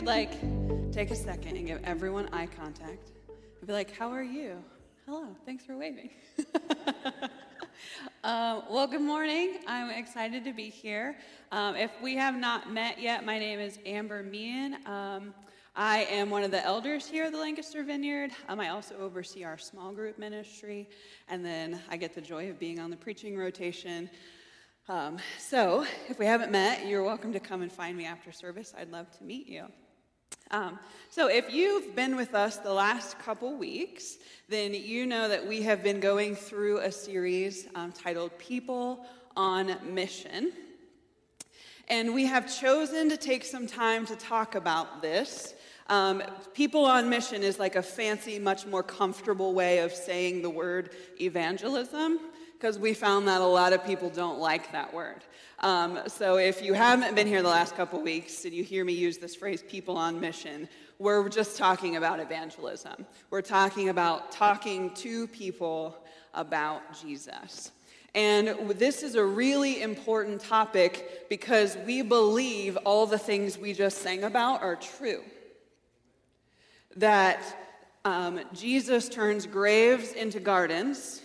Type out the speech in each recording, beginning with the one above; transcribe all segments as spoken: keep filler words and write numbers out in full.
could like take a second and give everyone eye contact and be like, how are you? Hello, thanks for waving. Um, well, good morning. I'm excited to be here. Um, if we have not met yet, my name is Amber Mehan. Um, I am one of the elders here at the Lancaster Vineyard. Um, I also oversee our small group ministry, and then I get the joy of being on the preaching rotation. Um, so if we haven't met, you're welcome to come and find me after service. I'd love to meet you. Um, so if you've been with us the last couple weeks, then you know that we have been going through a series um, titled People on Mission. And we have chosen to take some time to talk about this. Um, People on Mission is like a fancy, much more comfortable way of saying the word evangelism, because we found that a lot of people don't like that word. Um, so if you haven't been here the last couple weeks and you hear me use this phrase, people on mission, we're just talking about evangelism. We're talking about talking to people about Jesus. And this is a really important topic because we believe all the things we just sang about are true. That um, Jesus turns graves into gardens.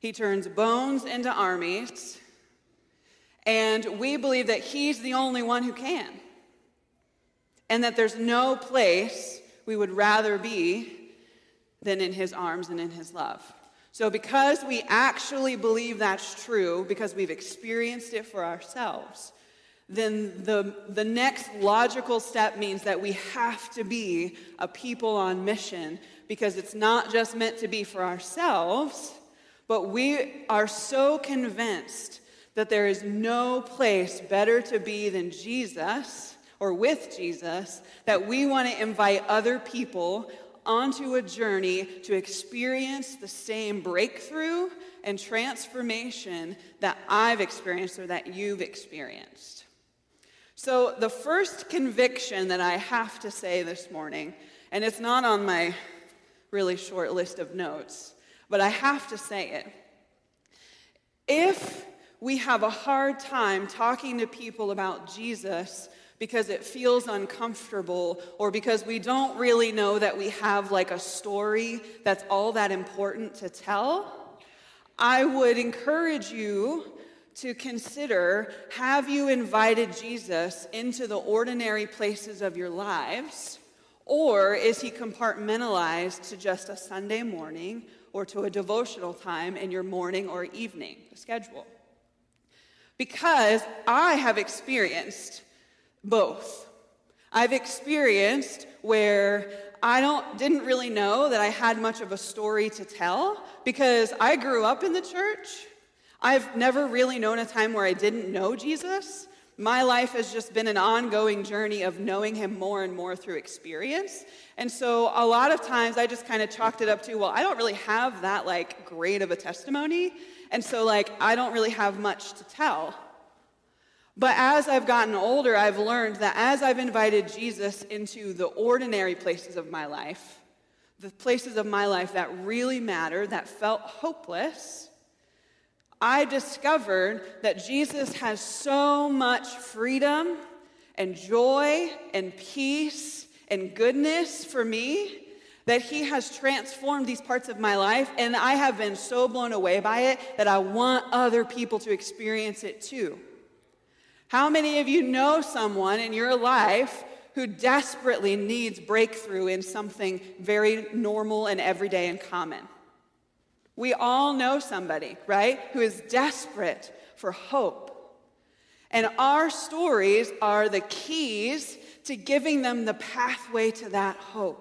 He turns bones into armies, and we believe that he's the only one who can, and that there's no place we would rather be than in his arms and in his love. So because we actually believe that's true, because we've experienced it for ourselves, then the, the next logical step means that we have to be a people on mission, because it's not just meant to be for ourselves, but we are so convinced that there is no place better to be than Jesus, or with Jesus, that we want to invite other people onto a journey to experience the same breakthrough and transformation that I've experienced or that you've experienced. So the first conviction that I have to say this morning, and it's not on my really short list of notes, but I have to say it. If we have a hard time talking to people about Jesus because it feels uncomfortable or because we don't really know that we have like a story that's all that important to tell, I would encourage you to consider, have you invited Jesus into the ordinary places of your lives, or is he compartmentalized to just a Sunday morning or to a devotional time in your morning or evening schedule? Because I have experienced both. I've experienced where I don't didn't really know that I had much of a story to tell because I grew up in the church. I've never really known a time where I didn't know Jesus. My life has just been an ongoing journey of knowing him more and more through experience. And so a lot of times I just kind of chalked it up to, well, I don't really have that like great of a testimony. And so like, I don't really have much to tell. But as I've gotten older, I've learned that as I've invited Jesus into the ordinary places of my life, the places of my life that really matter, that felt hopeless, I discovered that Jesus has so much freedom and joy and peace and goodness for me that he has transformed these parts of my life, and I have been so blown away by it that I want other people to experience it too. How many of you know someone in your life who desperately needs breakthrough in something very normal and everyday and common? We all know somebody, right, who is desperate for hope. And our stories are the keys to giving them the pathway to that hope.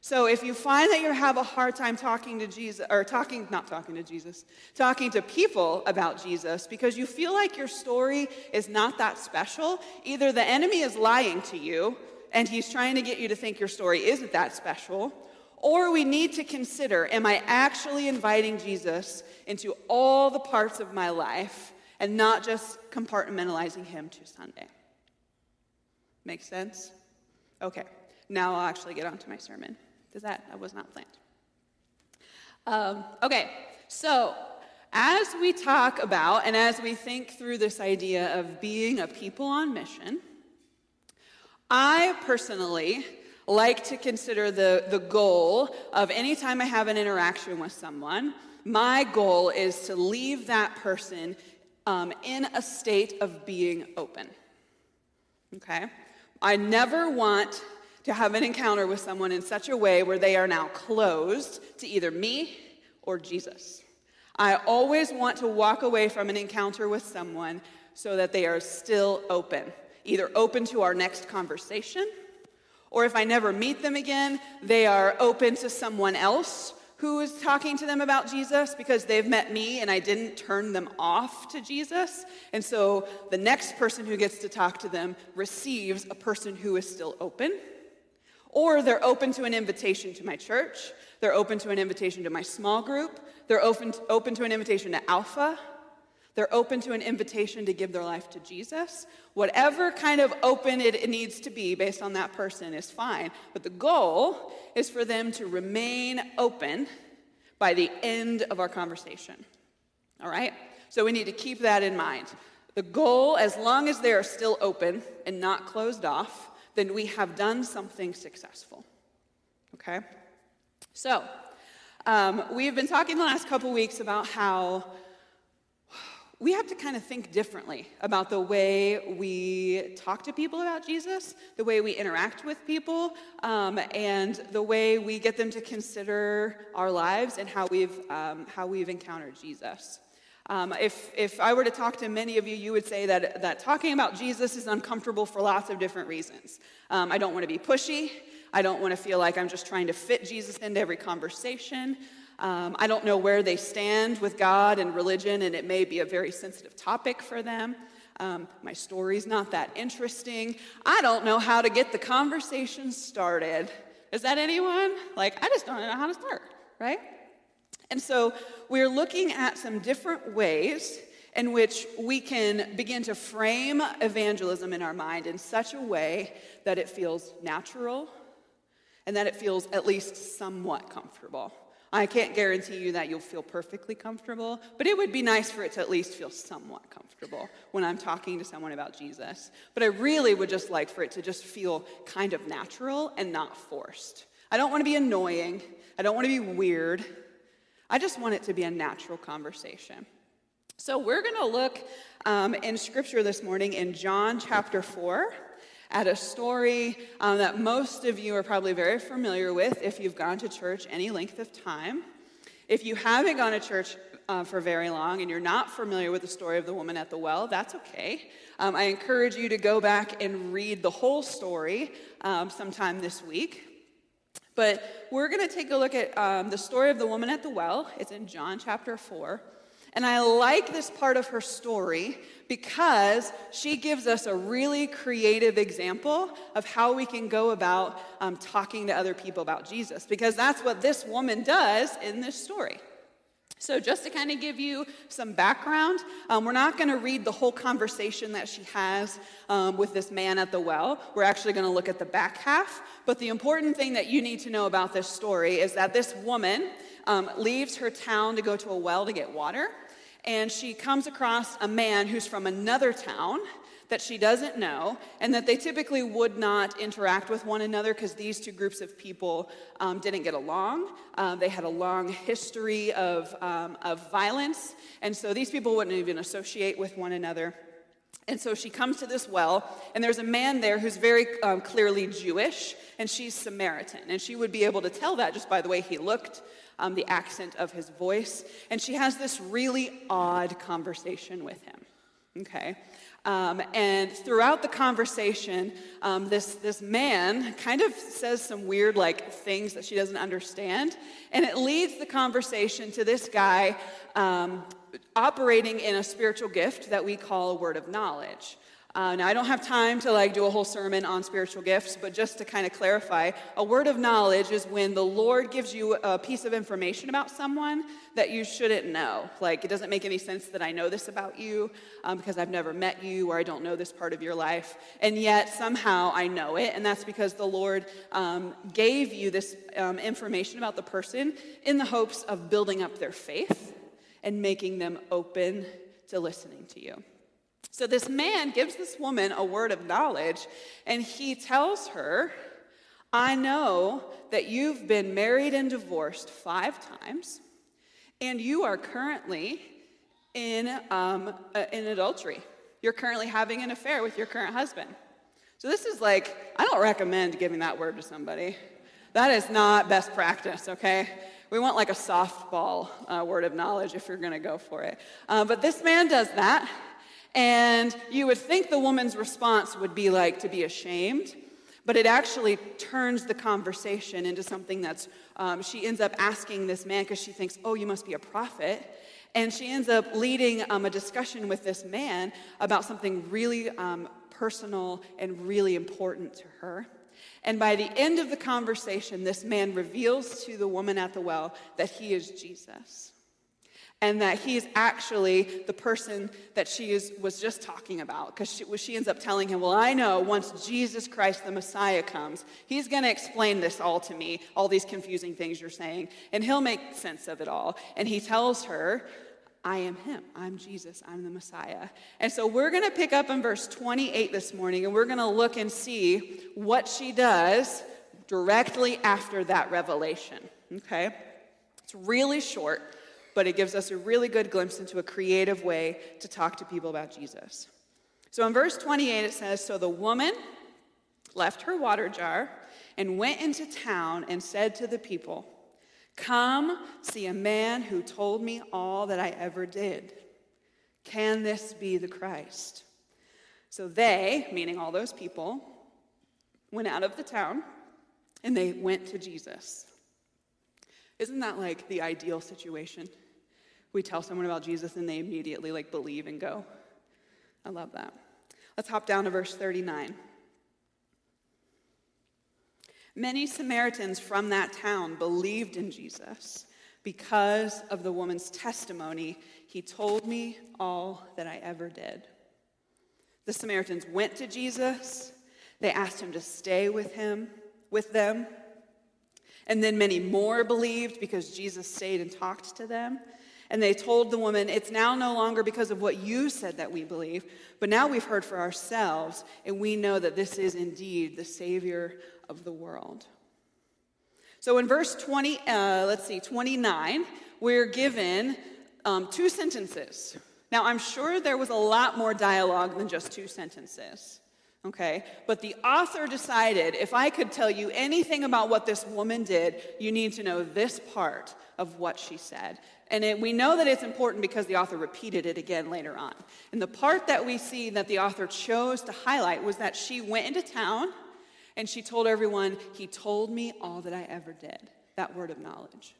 So if you find that you have a hard time talking to Jesus, or talking, not talking to Jesus, talking to people about Jesus because you feel like your story is not that special, either the enemy is lying to you and he's trying to get you to think your story isn't that special, or we need to consider, am I actually inviting Jesus into all the parts of my life and not just compartmentalizing him to Sunday? Make sense? Okay, now I'll actually get on to my sermon, because that, that was not planned. Um, okay, so as we talk about and as we think through this idea of being a people on mission, I personally like to consider the, the goal of any time I have an interaction with someone, my goal is to leave that person um, in a state of being open, okay? I never want to have an encounter with someone in such a way where they are now closed to either me or Jesus. I always want to walk away from an encounter with someone so that they are still open, either open to our next conversation, or if I never meet them again, they are open to someone else who is talking to them about Jesus because they've met me and I didn't turn them off to Jesus. And so the next person who gets to talk to them receives a person who is still open. Or they're open to an invitation to my church. They're open to an invitation to my small group. They're open to, open to an invitation to Alpha. They're open to an invitation to give their life to Jesus. Whatever kind of open it, it needs to be based on that person is fine. But the goal is for them to remain open by the end of our conversation. All right? So we need to keep that in mind. The goal, as long as they are still open and not closed off, then we have done something successful. Okay? So um, we've been talking the last couple weeks about how we have to kind of think differently about the way we talk to people about Jesus, the way we interact with people, um, and the way we get them to consider our lives and how we've um, how we've encountered Jesus. Um, if if I were to talk to many of you, you would say that that talking about Jesus is uncomfortable for lots of different reasons. Um, I don't want to be pushy. I don't want to feel like I'm just trying to fit Jesus into every conversation. Um, I don't know where they stand with God and religion, and it may be a very sensitive topic for them. Um, my story's not that interesting. I don't know how to get the conversation started. Is that anyone? Like, I just don't know how to start, right? And so we're looking at some different ways in which we can begin to frame evangelism in our mind in such a way that it feels natural and that it feels at least somewhat comfortable. I can't guarantee you that you'll feel perfectly comfortable, but it would be nice for it to at least feel somewhat comfortable when I'm talking to someone about Jesus. But I really would just like for it to just feel kind of natural and not forced. I don't want to be annoying. I don't want to be weird. I just want it to be a natural conversation. So we're going to look um, in Scripture this morning in John chapter four. At a story um, that most of you are probably very familiar with if you've gone to church any length of time. If you haven't gone to church uh, for very long and you're not familiar with the story of the woman at the well, that's okay. Um, I encourage you to go back and read the whole story um, sometime this week. But we're going to take a look at um, the story of the woman at the well. It's in John chapter four. And I like this part of her story because she gives us a really creative example of how we can go about um, talking to other people about Jesus, because that's what this woman does in this story. So just to kind of give you some background, um, we're not going to read the whole conversation that she has um, with this man at the well. We're actually going to look at the back half. But the important thing that you need to know about this story is that this woman um, leaves her town to go to a well to get water. And she comes across a man who's from another town that she doesn't know, and that they typically would not interact with one another because these two groups of people um, didn't get along. Um, they had a long history of, um, of violence, and so these people wouldn't even associate with one another. And so she comes to this well, and there's a man there who's very um, clearly Jewish, and she's Samaritan. And she would be able to tell that just by the way he looked, um, the accent of his voice. And she has this really odd conversation with him, okay? Um, and throughout the conversation, um, this, this man kind of says some weird, like, things that she doesn't understand. And it leads the conversation to this guy um, operating in a spiritual gift that we call a word of knowledge. Uh, now, I don't have time to, like, do a whole sermon on spiritual gifts, but just to kind of clarify, a word of knowledge is when the Lord gives you a piece of information about someone that you shouldn't know. Like, it doesn't make any sense that I know this about you um, because I've never met you or I don't know this part of your life, and yet somehow I know it, and that's because the Lord um, gave you this um, information about the person in the hopes of building up their faith and making them open to listening to you. So this man gives this woman a word of knowledge, and he tells her, I know that you've been married and divorced five times, and you are currently in, um, in adultery. You're currently having an affair with your current husband. So this is like, I don't recommend giving that word to somebody. That is not best practice, okay? We want like a softball uh, word of knowledge if you're going to go for it. Uh, but this man does that, and you would think the woman's response would be like to be ashamed, but it actually turns the conversation into something that's, um, she ends up asking this man because she thinks, oh, you must be a prophet. And she ends up leading um, a discussion with this man about something really um, personal and really important to her. And by the end of the conversation, this man reveals to the woman at the well that he is Jesus, and that he is actually the person that she is, was just talking about. Because she, she ends up telling him, well, I know once Jesus Christ, the Messiah, comes, he's going to explain this all to me, all these confusing things you're saying, and he'll make sense of it all. And he tells her, I am him. I'm Jesus. I'm the Messiah. And so we're going to pick up in verse twenty-eight this morning, and we're going to look and see what she does directly after that revelation. Okay? It's really short, but it gives us a really good glimpse into a creative way to talk to people about Jesus. So in verse twenty-eight, it says, So the woman left her water jar and went into town and said to the people, Come, see a man who told me all that I ever did. Can this be the Christ? So they, meaning all those people, went out of the town and they went to Jesus. Isn't that like the ideal situation? We tell someone about Jesus and they immediately like believe and go. I love that. Let's hop down to verse thirty-nine. Many Samaritans from that town believed in Jesus because of the woman's testimony. He told me all that I ever did. The Samaritans went to Jesus. They asked him to stay with him, with them. And then many more believed because Jesus stayed and talked to them. And they told the woman, it's now no longer because of what you said that we believe, but now we've heard for ourselves, and we know that this is indeed the Savior of the world. So in verse twenty, uh, let's see, twenty-nine, we're given um, two sentences. Now, I'm sure there was a lot more dialogue than just two sentences. Okay, but the author decided, if I could tell you anything about what this woman did, you need to know this part of what she said. And it, we know that it's important because the author repeated it again later on. And the part that we see that the author chose to highlight was that she went into town and she told everyone, he told me all that I ever did, that word of knowledge.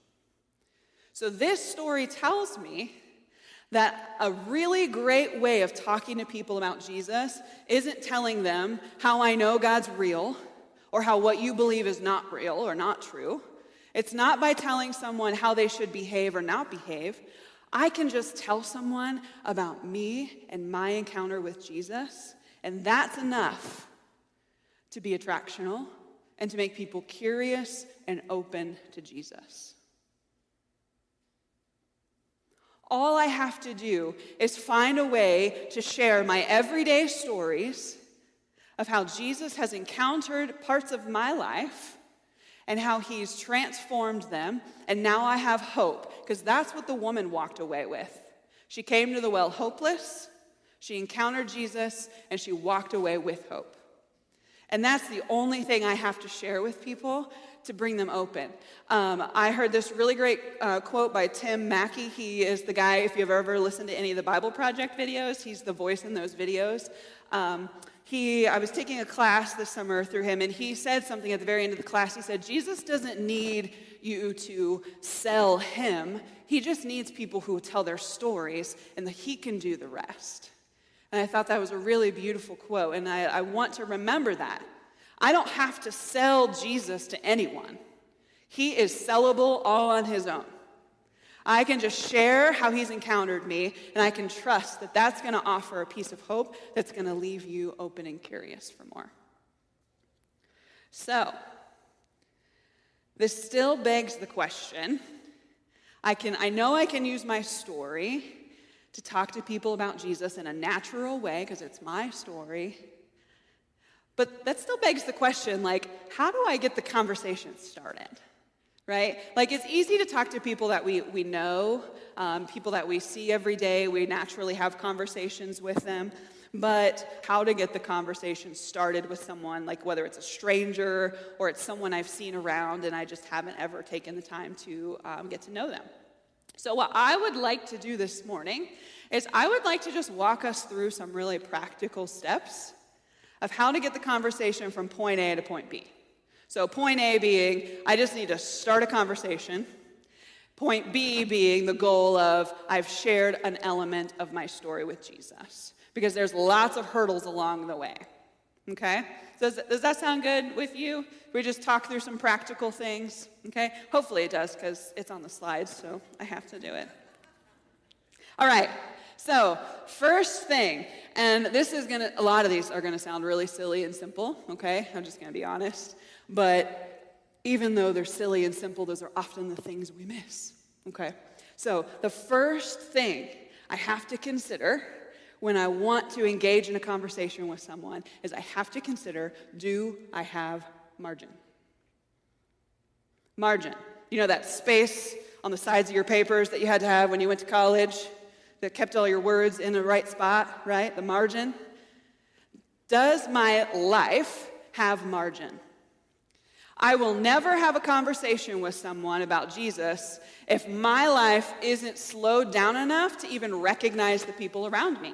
So this story tells me that a really great way of talking to people about Jesus isn't telling them how I know God's real or how what you believe is not real or not true. It's not by telling someone how they should behave or not behave. I can just tell someone about me and my encounter with Jesus, and that's enough to be attractional and to make people curious and open to Jesus. All I have to do is find a way to share my everyday stories of how Jesus has encountered parts of my life and how he's transformed them, and now I have hope, because that's what the woman walked away with. She came to the well hopeless, she encountered Jesus, and she walked away with hope. And that's the only thing I have to share with people to bring them open. Um, I heard this really great uh, quote by Tim Mackey. He is the guy, if you've ever listened to any of the Bible Project videos, he's the voice in those videos. Um, he, I was taking a class this summer through him, and he said something at the very end of the class. He said, Jesus doesn't need you to sell him. He just needs people who tell their stories, and that he can do the rest. And I thought that was a really beautiful quote, and I, I want to remember that. I don't have to sell Jesus to anyone. He is sellable all on his own. I can just share how he's encountered me, and I can trust that that's going to offer a piece of hope that's going to leave you open and curious for more. So, this still begs the question, I can, I know I can use my story to talk to people about Jesus in a natural way, because it's my story. But that still begs the question, like, how do I get the conversation started, right? Like, it's easy to talk to people that we, we know, um, people that we see every day. We naturally have conversations with them. But how to get the conversation started with someone, like whether it's a stranger or it's someone I've seen around and I just haven't ever taken the time to um, get to know them. So what I would like to do this morning is I would like to just walk us through some really practical steps of how to get the conversation from point A to point B. So point A being, I just need to start a conversation. Point B being the goal of, I've shared an element of my story with Jesus. Because there's lots of hurdles along the way, okay? Does, does that sound good with you? We just talk through some practical things, okay? Hopefully it does, because it's on the slides, so I have to do it. All right, so first thing, and this is gonna, a lot of these are gonna sound really silly and simple, okay? I'm just gonna be honest. But even though they're silly and simple, those are often the things we miss, okay? So the first thing I have to consider when I want to engage in a conversation with someone is I have to consider, do I have margin? Margin. You know that space on the sides of your papers that you had to have when you went to college that kept all your words in the right spot, right? The margin. Does my life have margin? I will never have a conversation with someone about Jesus if my life isn't slowed down enough to even recognize the people around me.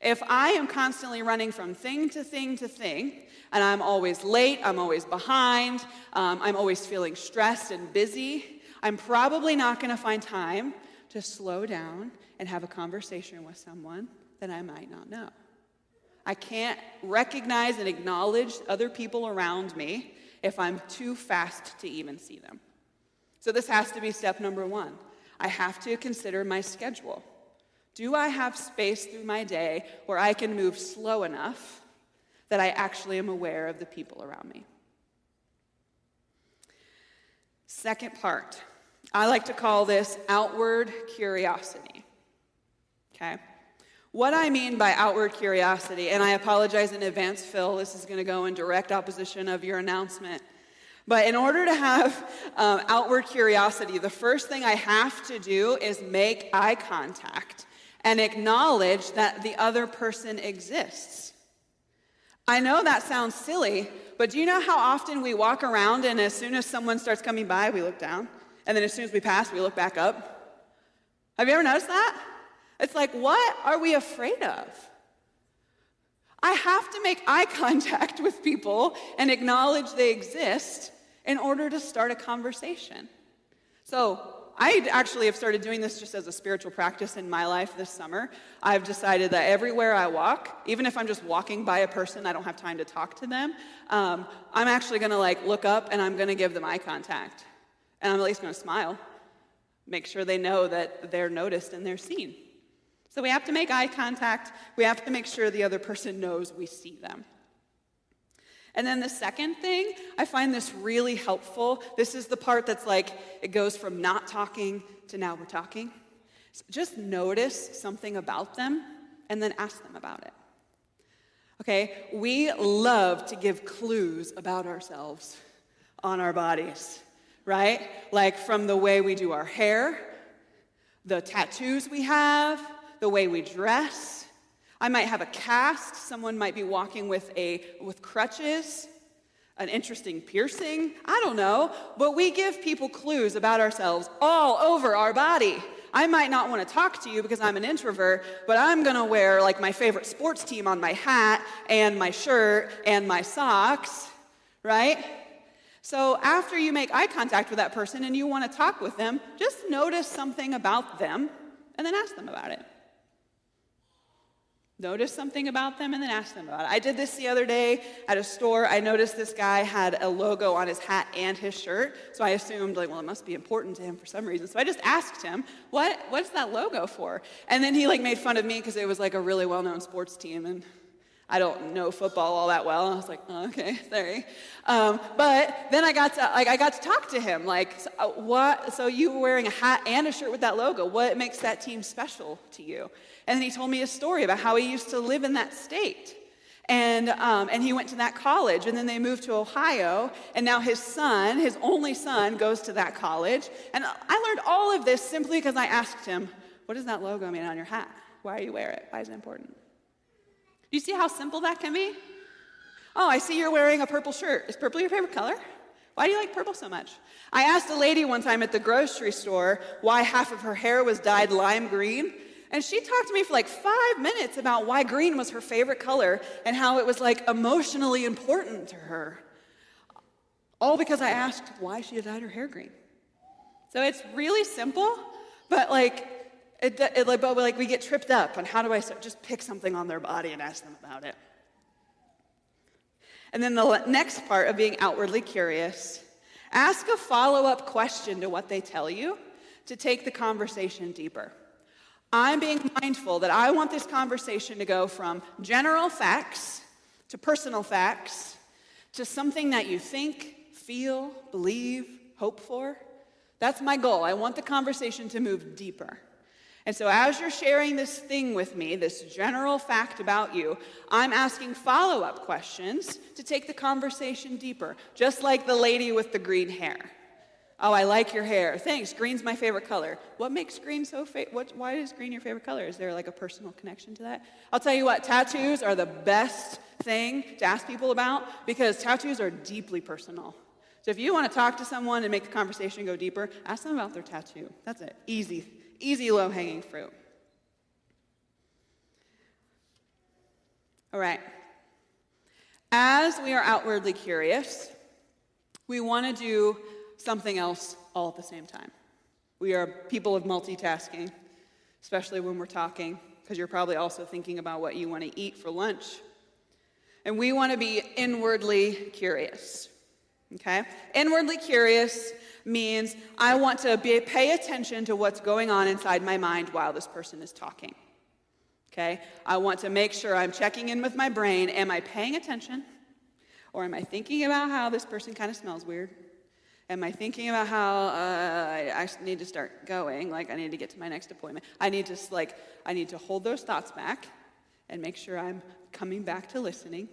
If I am constantly running from thing to thing to thing, and I'm always late, I'm always behind, um, I'm always feeling stressed and busy, I'm probably not going to find time to slow down and have a conversation with someone that I might not know. I can't recognize and acknowledge other people around me if I'm too fast to even see them. So this has to be step number one. I have to consider my schedule. Do I have space through my day where I can move slow enough that I actually am aware of the people around me? Second part, I like to call this outward curiosity, okay? What I mean by outward curiosity, and I apologize in advance, Phil, this is going to go in direct opposition of your announcement. But in order to have um, outward curiosity, the first thing I have to do is make eye contact and acknowledge that the other person exists. I know that sounds silly, but do you know how often we walk around and as soon as someone starts coming by, we look down, and then as soon as we pass, we look back up? Have you ever noticed that? It's like, what are we afraid of? I have to make eye contact with people and acknowledge they exist in order to start a conversation. So I actually have started doing this just as a spiritual practice in my life this summer. I've decided that everywhere I walk, even if I'm just walking by a person, I don't have time to talk to them, um, I'm actually going to like look up and I'm going to give them eye contact. And I'm at least going to smile, make sure they know that they're noticed and they're seen. So we have to make eye contact. We have to make sure the other person knows we see them. And then the second thing, I find this really helpful. This is the part that's like, it goes from not talking to now we're talking. So just notice something about them and then ask them about it. Okay, we love to give clues about ourselves on our bodies, right? Like from the way we do our hair, the tattoos we have, the way we dress. I might have a cast. Someone might be walking with a with crutches, an interesting piercing. I don't know. But we give people clues about ourselves all over our body. I might not want to talk to you because I'm an introvert, but I'm going to wear like my favorite sports team on my hat and my shirt and my socks, right? So after you make eye contact with that person and you want to talk with them, just notice something about them and then ask them about it. Notice something about them and then ask them about it. I did this the other day at a store. I noticed this guy had a logo on his hat and his shirt. So I assumed, like, well, it must be important to him for some reason. So I just asked him, what, what's that logo for? And then he, like, made fun of me because it was, like, a really well-known sports team. And I don't know football all that well. I was like, oh, okay, sorry. Um, but then I got to like I got to talk to him. Like, so, uh, what? So you were wearing a hat and a shirt with that logo. What makes that team special to you? And then he told me a story about how he used to live in that state, and um, and he went to that college, and then they moved to Ohio, and now his son, his only son, goes to that college. And I learned all of this simply because I asked him, "What does that logo mean on your hat? Why do you wear it? Why is it important?" You see how simple that can be? Oh, I see you're wearing a purple shirt. Is purple your favorite color? Why do you like purple so much? I asked a lady one time at the grocery store why half of her hair was dyed lime green, and she talked to me for like five minutes about why green was her favorite color and how it was like emotionally important to her. All because I asked why she had dyed her hair green. So it's really simple, but like, It, it, but like we get tripped up on how do I so just pick something on their body and ask them about it. And then the next part of being outwardly curious, ask a follow-up question to what they tell you to take the conversation deeper. I'm being mindful that I want this conversation to go from general facts to personal facts to something that you think, feel, believe, hope for. That's my goal. I want the conversation to move deeper. And so as you're sharing this thing with me, this general fact about you, I'm asking follow-up questions to take the conversation deeper, just like the lady with the green hair. Oh, I like your hair. Thanks. Green's my favorite color. What makes green so fa- what, why is green your favorite color? Is there like a personal connection to that? I'll tell you what, tattoos are the best thing to ask people about because tattoos are deeply personal. So if you want to talk to someone and make the conversation go deeper, ask them about their tattoo. That's an easy thing. Easy, low-hanging fruit. All right. As we are outwardly curious, we want to do something else all at the same time. We are people of multitasking, especially when we're talking, because you're probably also thinking about what you want to eat for lunch. And we want to be inwardly curious, okay? Inwardly curious means I want to be, pay attention to what's going on inside my mind while this person is talking, okay? I want to make sure I'm checking in with my brain. Am I paying attention? Or am I thinking about how this person kind of smells weird? Am I thinking about how uh, I, I need to start going, like I need to get to my next appointment? I need to, like, I need to hold those thoughts back and make sure I'm coming back to listening.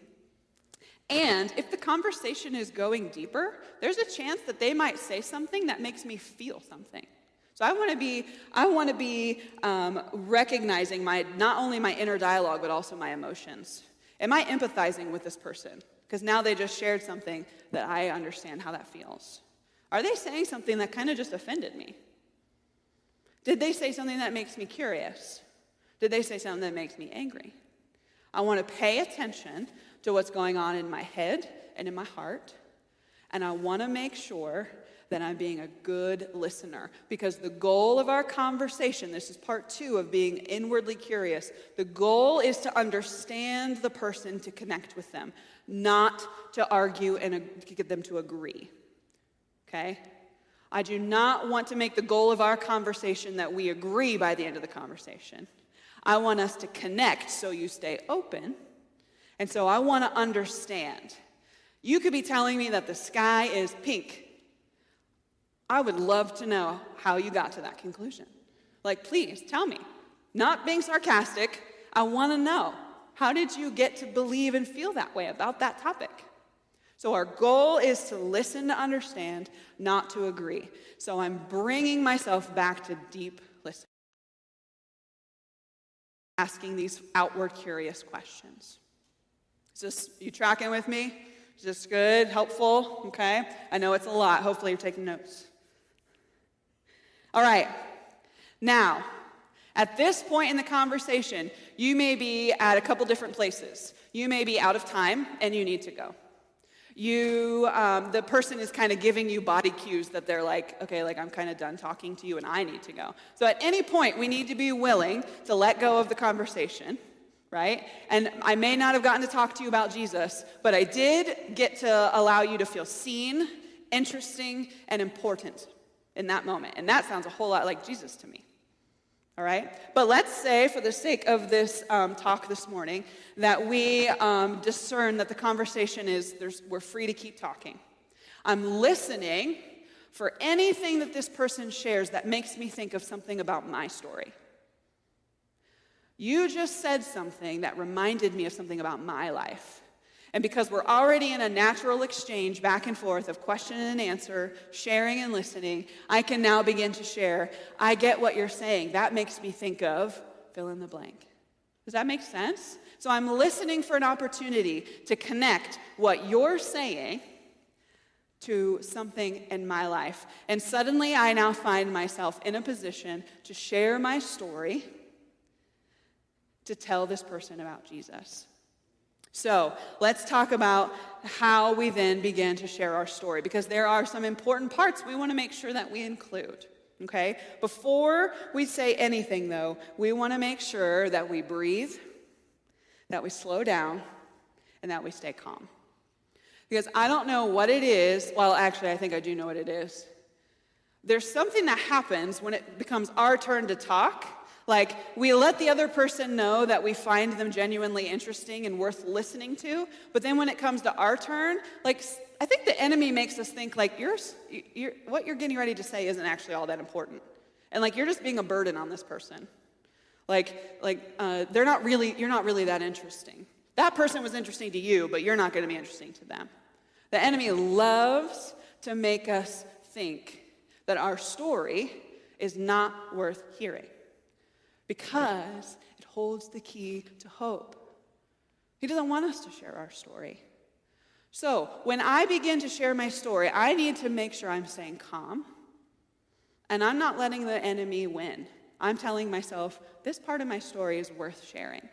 And if the conversation is going deeper, there's a chance that they might say something that makes me feel something. So I want to be, I want to be um, recognizing my not only my inner dialogue, but also my emotions. Am I empathizing with this person? Because now they just shared something that I understand how that feels. Are they saying something that kind of just offended me? Did they say something that makes me curious? Did they say something that makes me angry? I want to pay attention to what's going on in my head and in my heart, and I want to make sure that I'm being a good listener, because the goal of our conversation, this is part two of being inwardly curious, the goal is to understand the person, to connect with them, not to argue and get them to agree, okay? I do not want to make the goal of our conversation that we agree by the end of the conversation. I want us to connect so you stay open. And so I want to understand. You could be telling me that the sky is pink. I would love to know how you got to that conclusion. Like, please tell me. Not being sarcastic, I want to know. How did you get to believe and feel that way about that topic? So our goal is to listen to understand, not to agree. So I'm bringing myself back to deep listening, asking these outward curious questions. Is this, you tracking with me? Is this good, helpful? Okay. I know it's a lot. Hopefully you're taking notes. All right. Now, at this point in the conversation, you may be at a couple different places. You may be out of time and you need to go. You, um, the person is kind of giving you body cues that they're like, okay, like I'm kind of done talking to you and I need to go. So at any point, we need to be willing to let go of the conversation, right? And I may not have gotten to talk to you about Jesus, but I did get to allow you to feel seen, interesting, and important in that moment. And that sounds a whole lot like Jesus to me, all right? But let's say, for the sake of this um, talk this morning, that we um, discern that the conversation is there's, we're free to keep talking. I'm listening for anything that this person shares that makes me think of something about my story. You just said something that reminded me of something about my life. And because we're already in a natural exchange back and forth of question and answer, sharing and listening, I can now begin to share, I get what you're saying. That makes me think of fill in the blank. Does that make sense? So I'm listening for an opportunity to connect what you're saying to something in my life. And suddenly I now find myself in a position to share my story, to tell this person about Jesus. So let's talk about how we then begin to share our story, because there are some important parts we want to make sure that we include, okay? Before we say anything, though, we want to make sure that we breathe, that we slow down, and that we stay calm. Because I don't know what it is. Well, actually, I think I do know what it is. There's something that happens when it becomes our turn to talk. Like, we let the other person know that we find them genuinely interesting and worth listening to, but then when it comes to our turn, like, I think the enemy makes us think, like, you're, you're, what you're getting ready to say isn't actually all that important. And, like, you're just being a burden on this person. Like, like uh, they're not really, you're not really that interesting. That person was interesting to you, but you're not going to be interesting to them. The enemy loves to make us think that our story is not worth hearing, because it holds the key to hope. He doesn't want us to share our story. So when I begin to share my story, I need to make sure I'm staying calm, and I'm not letting the enemy win. I'm telling myself, this part of my story is worth sharing,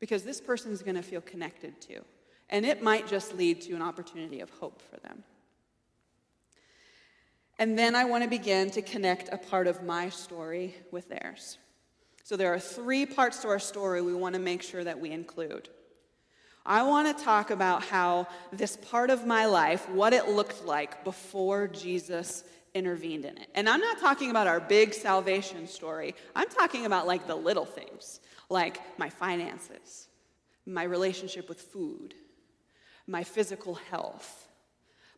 because this person's going to feel connected to, and it might just lead to an opportunity of hope for them. And then I want to begin to connect a part of my story with theirs. So there are three parts to our story we want to make sure that we include. I want to talk about how this part of my life, what it looked like before Jesus intervened in it. And I'm not talking about our big salvation story. I'm talking about, like, the little things, like my finances, my relationship with food, my physical health,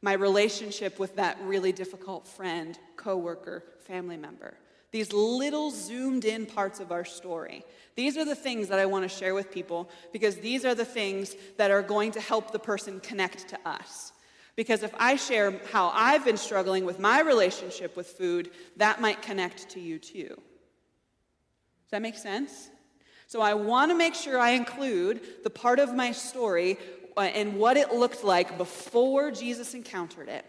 my relationship with that really difficult friend, coworker, family member. These little zoomed-in parts of our story. These are the things that I want to share with people, because these are the things that are going to help the person connect to us. Because if I share how I've been struggling with my relationship with food, that might connect to you too. Does that make sense? So I want to make sure I include the part of my story and what it looked like before Jesus encountered it.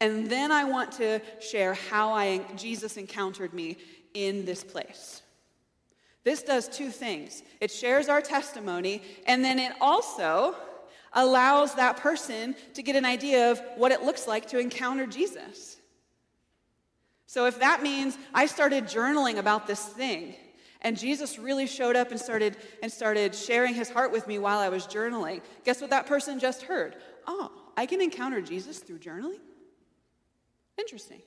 And then I want to share how I, Jesus encountered me in this place. This does two things. It shares our testimony, and then it also allows that person to get an idea of what it looks like to encounter Jesus. So if that means I started journaling about this thing, and Jesus really showed up and started, and started sharing his heart with me while I was journaling, guess what that person just heard? Oh, I can encounter Jesus through journaling? Interesting.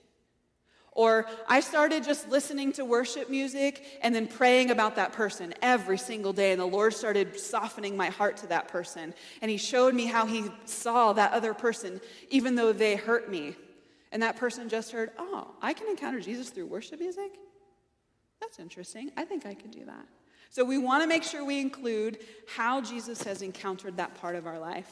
Or I started just listening to worship music and then praying about that person every single day, and the Lord started softening my heart to that person, and he showed me how he saw that other person even though they hurt me. And that person just heard, oh, I can encounter Jesus through worship music? That's interesting. I think I could do that. So we want to make sure we include how Jesus has encountered that part of our life.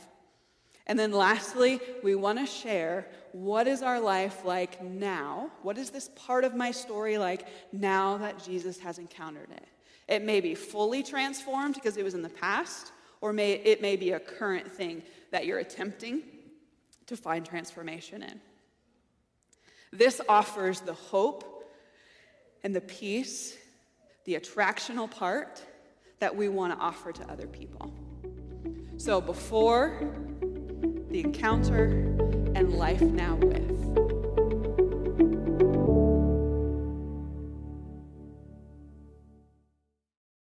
And then lastly, we want to share, what is our life like now? What is this part of my story like now that Jesus has encountered it? It may be fully transformed because it was in the past, or may, it may be a current thing that you're attempting to find transformation in. This offers the hope and the peace, the attractional part that we want to offer to other people. So before, the encounter, and life now with.